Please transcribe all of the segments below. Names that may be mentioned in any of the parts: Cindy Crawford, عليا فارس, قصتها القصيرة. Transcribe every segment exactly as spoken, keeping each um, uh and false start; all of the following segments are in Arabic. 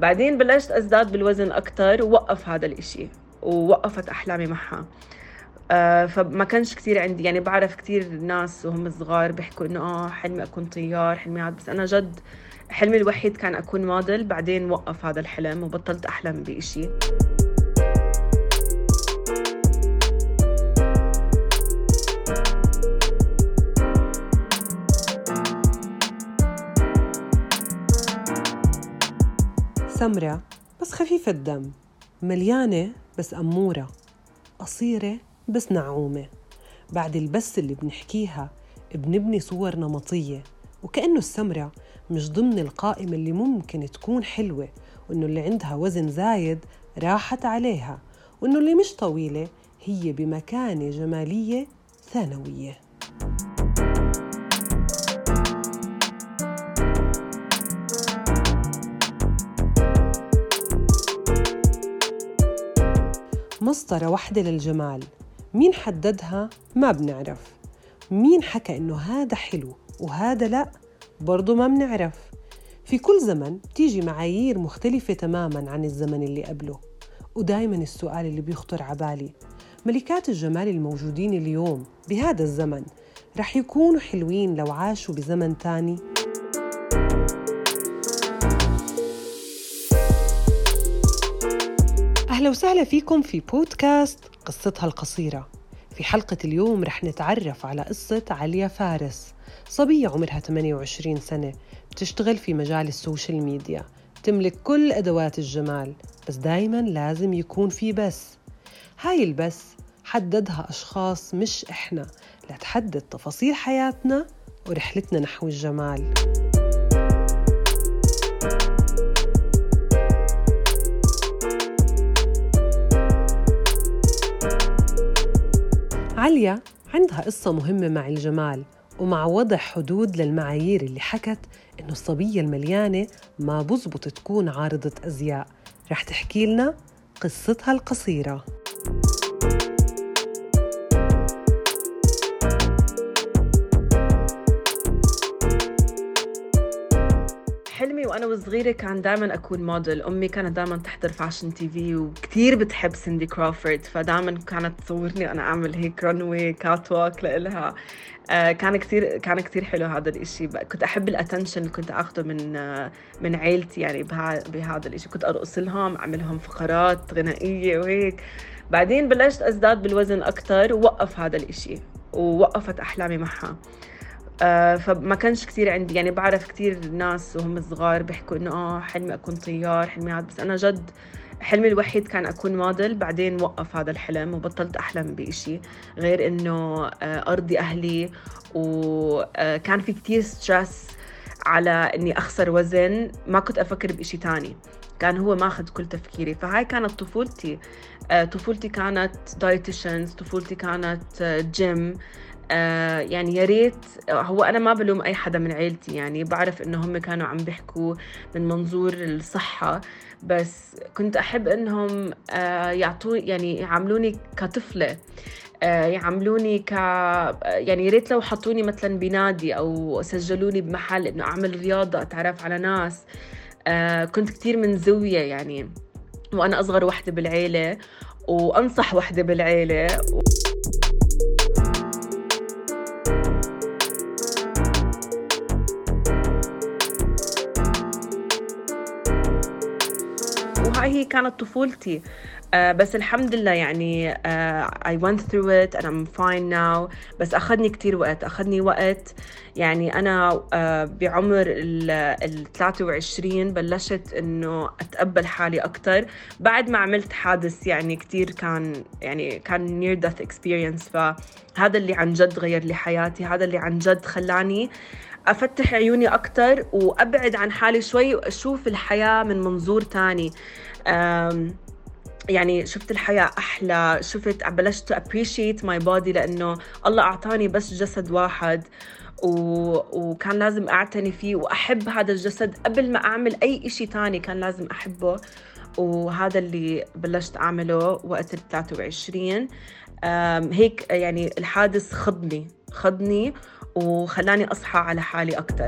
بعدين بلشت أزداد بالوزن أكتر ووقف هذا الإشي ووقفت أحلامي معها. أه فما كانش كتير عندي يعني، بعرف كتير ناس وهم صغار بيحكوا إنه آه حلمي أكون طيار حلمي عاد، بس أنا جد حلمي الوحيد كان أكون موديل، بعدين وقف هذا الحلم وبطلت أحلم بإشي. سمرة بس خفيفة الدم، مليانة بس أمورة، قصيرة بس نعومة. بعد البس اللي بنحكيها بنبني صور نمطية، وكأنه السمرة مش ضمن القائمة اللي ممكن تكون حلوة، وإنه اللي عندها وزن زايد راحت عليها، وإنه اللي مش طويلة هي بمكانة جمالية ثانوية. مسطرة واحدة للجمال، مين حددها؟ ما بنعرف. مين حكى إنه هذا حلو وهذا لأ؟ برضو ما بنعرف. في كل زمن بتيجي معايير مختلفة تماماً عن الزمن اللي قبله، ودايماً السؤال اللي بيخطر عبالي، ملكات الجمال الموجودين اليوم بهذا الزمن رح يكونوا حلوين لو عاشوا بزمن تاني؟ أهلا وسهلا فيكم في بودكاست قصتها القصيرة. في حلقة اليوم رح نتعرف على قصة عليا فارس، صبية عمرها ثمانية وعشرين سنة، بتشتغل في مجال السوشيال ميديا، تملك كل أدوات الجمال، بس دايماً لازم يكون في بس. هاي البس حددها أشخاص مش إحنا، لتحدد تفاصيل حياتنا ورحلتنا نحو الجمال. عليا عندها قصة مهمة مع الجمال ومع وضع حدود للمعايير اللي حكت إنه الصبية المليانة ما بزبط تكون عارضة أزياء. رح تحكي لنا قصتها القصيرة. حلمي وأنا وصغيرة كان دائماً أكون موديل. أمي كانت دائماً تحضر فاشن تيفي وكتير بتحب سيندي كرافورد، فدائماً كانت تصورني أنا أعمل هيك رانوي كاتواك لإلها. آه كان كتير كان كتير حلو هذا الإشي. كنت أحب الأتنشن كنت أخده من آه من عيلتي يعني بهذا الإشي. كنت أرقص لهم، أعملهم فقرات غنائية وهيك. بعدين بلشت أزداد بالوزن أكتر ووقف هذا الإشي ووقفت أحلامي معها. آه فما كانش كتير عندي يعني، بعرف كتير ناس وهم صغار بيحكوا إنه آه حلمي أكون طيار حلمي عاد، بس أنا جد حلمي الوحيد كان أكون موديل، بعدين وقف هذا الحلم وبطلت أحلم بإشي غير إنه آه أرضي أهلي. وكان في كتير ستريس على إني أخسر وزن، ما كنت أفكر بإشي تاني، كان هو ماخذ كل تفكيري. فهاي كانت طفولتي. آه طفولتي كانت دايتيشنز، طفولتي كانت آه جيم. آه يعني يا ريت، هو أنا ما بلوم أي حدا من عيلتي يعني، بعرف إنه هم كانوا عم بيحكوا من منظور الصحة، بس كنت أحب إنهم آه يعطوا يعني يعاملوني كطفلة، آه يعاملوني ك يعني يا ريت لو حطوني مثلا بنادي أو سجلوني بمحل إنه أعمل رياضة أتعرف على ناس. آه كنت كتير منزوية يعني، وأنا أصغر وحدة بالعيلة وأنصح وحدة بالعيلة. و... هي كانت طفولتي. آه بس الحمد لله يعني آه I went through it and I'm fine now. بس أخذني كتير وقت، أخذني وقت يعني. أنا آه بعمر ال ثلاثة وعشرين بلشت إنه أتقبل حالي أكتر بعد ما عملت حادث يعني كتير كان يعني كان near death experience. فهذا اللي عن جد غير لي حياتي، هذا اللي عن جد خلاني أفتح عيوني أكتر وأبعد عن حالي شوي وأشوف الحياة من منظور تاني. يعني شفت الحياة أحلى، شفت بلشت appreciate my body، لأنه الله أعطاني بس جسد واحد وكان لازم أعتني فيه وأحب هذا الجسد قبل ما أعمل أي إشي تاني، كان لازم أحبه. وهذا اللي بلشت أعمله وقت ال ثلاثة وعشرين. هيك يعني الحادث خضني خضني وخلاني أصحى على حالي أكتر.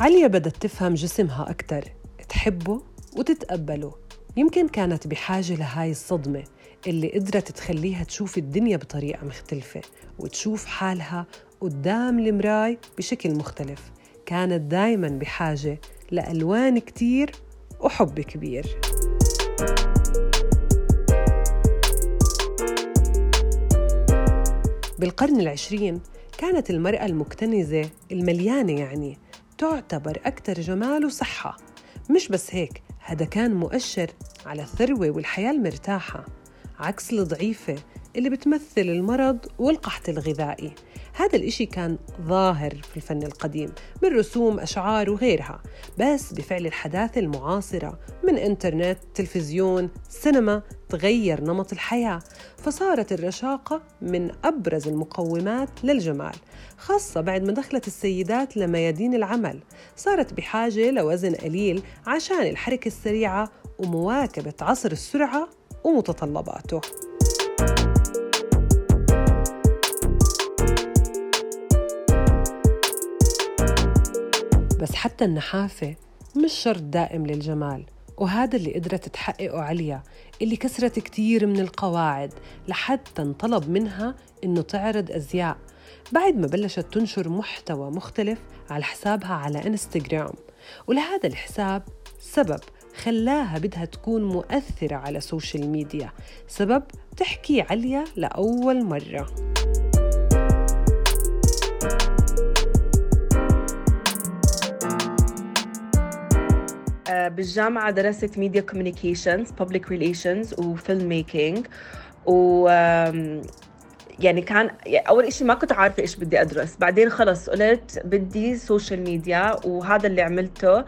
عليا بدت تفهم جسمها أكتر، تحبه وتتقبله. يمكن كانت بحاجة لهاي الصدمة اللي قدرت تخليها تشوف الدنيا بطريقة مختلفة وتشوف حالها قدام المراي بشكل مختلف. كانت دايماً بحاجة لألوان كتير وحب كبير. بالقرن العشرين كانت المرأة المكتنزة المليانة يعني تعتبر أكتر جمال وصحة. مش بس هيك، هذا كان مؤشر على الثروة والحياة المرتاحة، عكس الضعيفة اللي بتمثل المرض والقحط الغذائي. هذا الإشي كان ظاهر في الفن القديم من رسوم، أشعار وغيرها، بس بفعل الحداثة المعاصرة من إنترنت، تلفزيون، سينما، تغير نمط الحياة، فصارت الرشاقة من أبرز المقومات للجمال، خاصة بعد ما دخلت السيدات لميادين العمل. صارت بحاجة لوزن قليل عشان الحركة السريعة ومواكبة عصر السرعة ومتطلباته. بس حتى النحافة مش شرط دائم للجمال، وهذا اللي قدرت تحققه عليا، اللي كسرت كتير من القواعد لحتى انطلب منها إنه تعرض أزياء. بعد ما بلشت تنشر محتوى مختلف على حسابها على إنستغرام، ولهذا الحساب سبب خلاها بدها تكون مؤثرة على السوشيال ميديا، سبب تحكي عليا لأول مرة. بالجامعة درست Media Communications, Public Relations وفيلم Making، و يعني كان أول إشي ما كنت عارفة إيش بدي أدرس. بعدين خلص قلت بدي سوشيال ميديا، وهذا اللي عملته.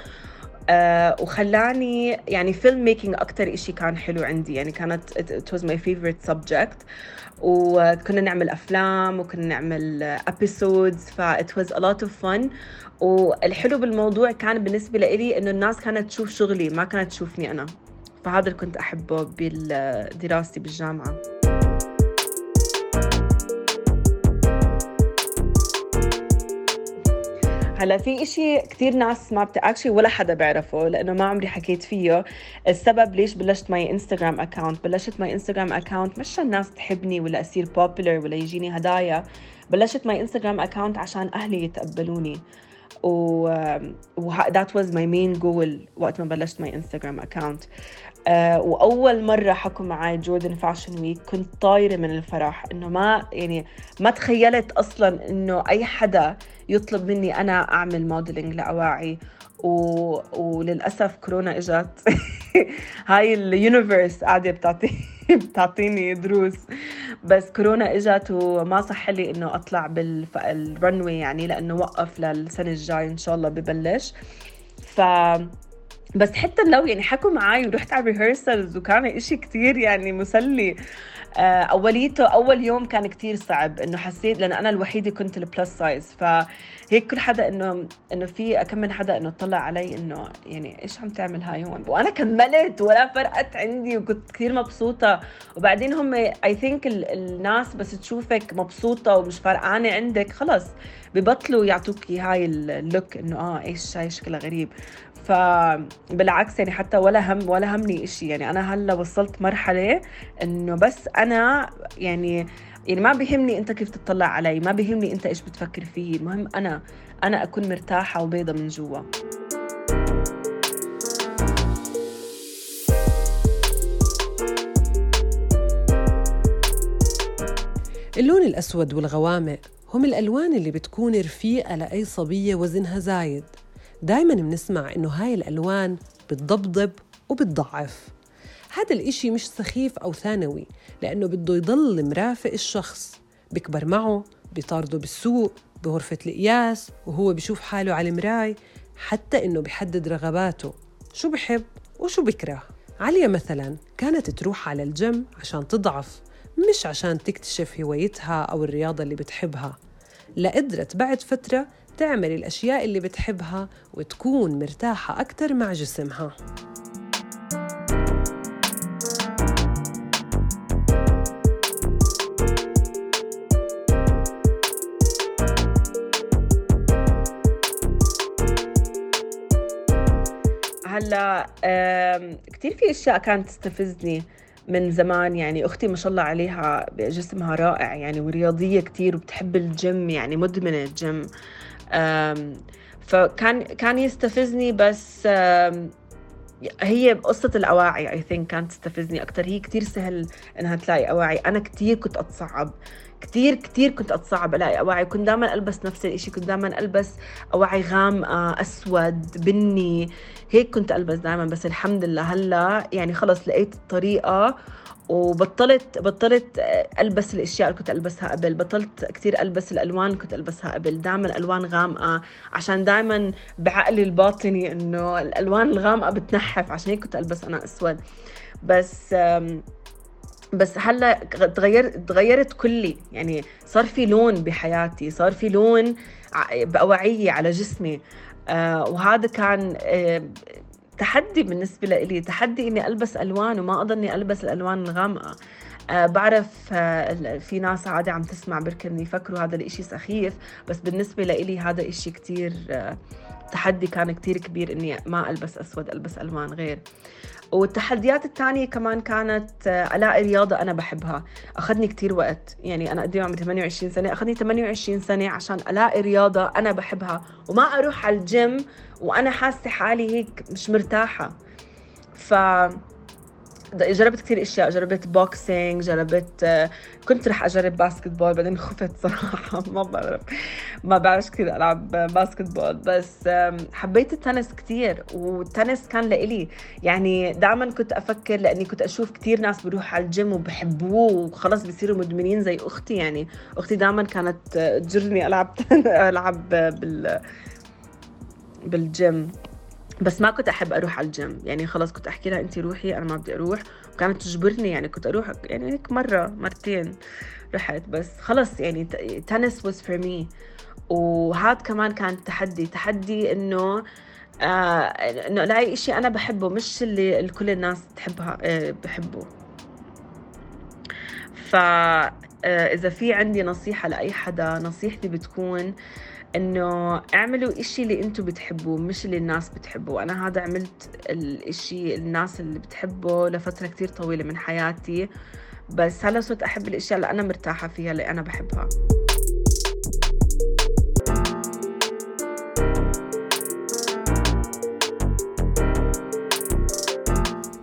أه وخلاني يعني فيلم ميكينج أكتر إشي كان حلو عندي، يعني كانت it was my favorite subject، وكنا نعمل أفلام وكنا نعمل episodes، ف it was a lot of fun. والحلو بالموضوع كان بالنسبة لي إنه الناس كانت تشوف شغلي، ما كانت تشوفني أنا، فهذا اللي كنت أحبه بدراستي بالجامعة. هلا في إشي كتير ناس ما بتعرفه ولا حدا بيعرفه لأنه ما عمري حكيت فيه. السبب ليش بلشت ماي إنستغرام أكاونت، بلشت ماي إنستغرام أكاونت مش عشان الناس تحبني ولا أصير popular ولا يجيني هدايا. بلشت ماي إنستغرام أكاونت عشان أهلي يتقبلوني، و that was my main goal وقت ما بلشت ماي إنستغرام أكاونت. وأول مرة حكوا معي جوردن فاشن ويك كنت طايرة من الفرح، إنه ما يعني ما تخيلت أصلاً إنه أي حدا يطلب مني أنا أعمل موديلينج لأواعي، و... وللأسف كورونا إجت. هاي اليونيفرس قاعدة بتعطي بتعطيني دروس، بس كورونا إجت وما صح لي إنه أطلع بالرنوي، يعني لأنه وقف للسنة الجاي إن شاء الله ببلش. ف بس حتى لو يعني حكوا معي ورحت على ريهرسلز وكان إشي كتير يعني مسلي. أوليته أول يوم كان كتير صعب، إنه حسيت لأن أنا الوحيدة كنت البلس سايز، فهيك كل حدا إنه إنه في أكم من حدا إنه طلع علي إنه يعني إيش عم تعمل هاي هون، وأنا كملت ولا فرقت عندي وكنت كتير مبسوطة. وبعدين هم I think الناس بس تشوفك مبسوطة ومش فرقانة عندك خلص ببطلوا يعطوكي هاي اللوك إنه آه إيش هاي شكلها غريب. فبالعكس يعني حتى ولا هم ولا همني إشي، يعني أنا هلا وصلت مرحلة إنه بس أنا يعني يعني ما بيهمني أنت كيف تطلع علي، ما بيهمني أنت إيش بتفكر فيه، المهم أنا أنا أكون مرتاحة وبيضة من جوا. اللون الأسود والغوامق هم الألوان اللي بتكون رفيقة لأي صبية وزنها زايد. دايماً بنسمع إنه هاي الألوان بتضبضب وبتضعف. هذا الإشي مش سخيف أو ثانوي، لأنه بده يضل مرافق الشخص، بكبر معه، بيطارده بالسوق، بغرفة القياس، وهو بيشوف حاله على المراي، حتى إنه بيحدد رغباته، شو بحب وشو بكره. عليا مثلاً كانت تروح على الجيم عشان تضعف، مش عشان تكتشف هوايتها أو الرياضة اللي بتحبها. لقدرت بعد فترة تعمل الأشياء اللي بتحبها وتكون مرتاحة أكتر مع جسمها. هلا كتير في اشياء كانت تستفزني من زمان. يعني اختي ما شاء الله عليها جسمها رائع يعني، ورياضيه كتير وبتحب الجيم، يعني مدمنه الجيم. فكان كان يستفزني، بس هي قصة الأواعي I think كانت تستفزني أكتر. هي كتير سهل إنها تلاقي أواعي، أنا كتير كنت أتصعب، كتير كتير كنت أتصعب ألاقي أواعي. كنت دائما ألبس نفس الإشي، كنت دائما ألبس أواعي غامقة، أسود، بني، هيك كنت ألبس دائما. بس الحمد لله هلا يعني خلص لقيت الطريقة، وبطلت بطلت ألبس الأشياء اللي كنت ألبسها قبل، بطلت كتير ألبس الألوان كنت ألبسها قبل، دائما ألوان غامقة، عشان دائما بعقلي الباطني إنه الألوان الغامقة بتنحف، عشان هيك كنت ألبس أنا أسود. بس بس هلا تغيرت تغيرت كلي، يعني صار في لون بحياتي، صار في لون بأواعيي على جسمي. وهذا كان تحدي بالنسبة لي، تحدي إني ألبس ألوان وما أضلني ألبس الألوان الغامقة. أه بعرف أه في ناس عادي عم تسمع بركن يفكروا هذا الإشي سخيف، بس بالنسبة لي هذا إشي كتير أه تحدي، كان كتير كبير إني ما ألبس أسود، ألبس ألوان غير. والتحديات الثانية كمان كانت ألاقي رياضة أنا بحبها. أخذني كتير وقت، يعني أنا قد عمري ثمانية وعشرين سنة، أخذني ثمانية وعشرين سنة عشان ألاقي رياضة أنا بحبها وما أروح على الجيم وأنا حاسة حالي هيك مش مرتاحة. ف جربت كتير اشياء، جربت بوكسينج، جربت كنت رح اجرب باسكتبول، بعدين خفت صراحه، ما بعرف ما بعرف كثير العب باسكتبول. بس حبيت التنس كتير، والتنس كان لإلي يعني دائما كنت افكر، لاني كنت اشوف كتير ناس بروح على الجيم وبحبوه وخلاص بيصيروا مدمنين زي اختي. يعني اختي دائما كانت تجرني العب العب بال بالجيم، بس ما كنت أحب أروح على الجيم، يعني خلاص كنت أحكي لها أنتي روحي أنا ما بدي أروح، وكانت تجبرني. يعني كنت أروح يعني هيك مرة مرتين رحت، بس خلاص يعني تنس was for me. وهذا كمان كان تحدي، تحدي إنه آه إنه ألاقي إشي أنا بحبه، مش اللي كل الناس تحبها آه بحبه. فإذا في عندي نصيحة لأي حدا، نصيحتي بتكون إنه اعملوا إشي اللي أنتوا بتحبوه، مش اللي الناس بتحبوه. أنا هذا عملت الإشي الناس اللي بتحبه لفترة كتير طويلة من حياتي، بس هلا صرت أحب الأشياء اللي أنا مرتاحة فيها، اللي أنا بحبها.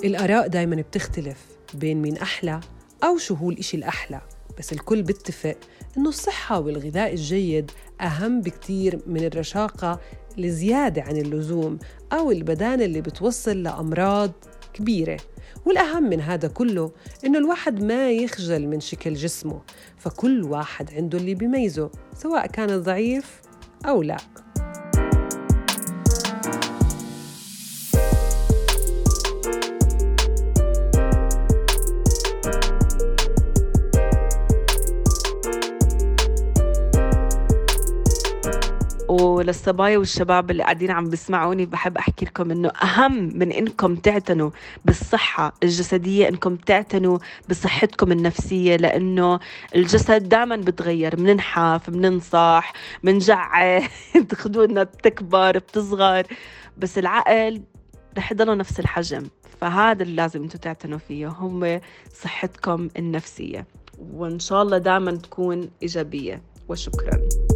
الآراء دايماً بتختلف بين مين أحلى أو شو هو الإشي الأحلى، بس الكل بيتفق إنه الصحة والغذاء الجيد أهم بكتير من الرشاقة الزيادة عن اللزوم أو البدانة اللي بتوصل لأمراض كبيرة. والأهم من هذا كله إنه الواحد ما يخجل من شكل جسمه، فكل واحد عنده اللي بيميزه سواء كان ضعيف أو لا. وللصبايا والشباب اللي قاعدين عم بسمعوني، بحب أحكي لكم إنه أهم من إنكم تعتنوا بالصحة الجسدية إنكم تعتنوا بصحتكم النفسية، لأنه الجسد دائما بتغير، بننحف، بننصح، بنجعد، خدودنا بتكبر بتصغر، بس العقل رح يضلوا نفس الحجم. فهذا اللي لازم أنتوا تعتنوا فيه، هم صحتكم النفسية. وإن شاء الله دائما تكون إيجابية، وشكرا.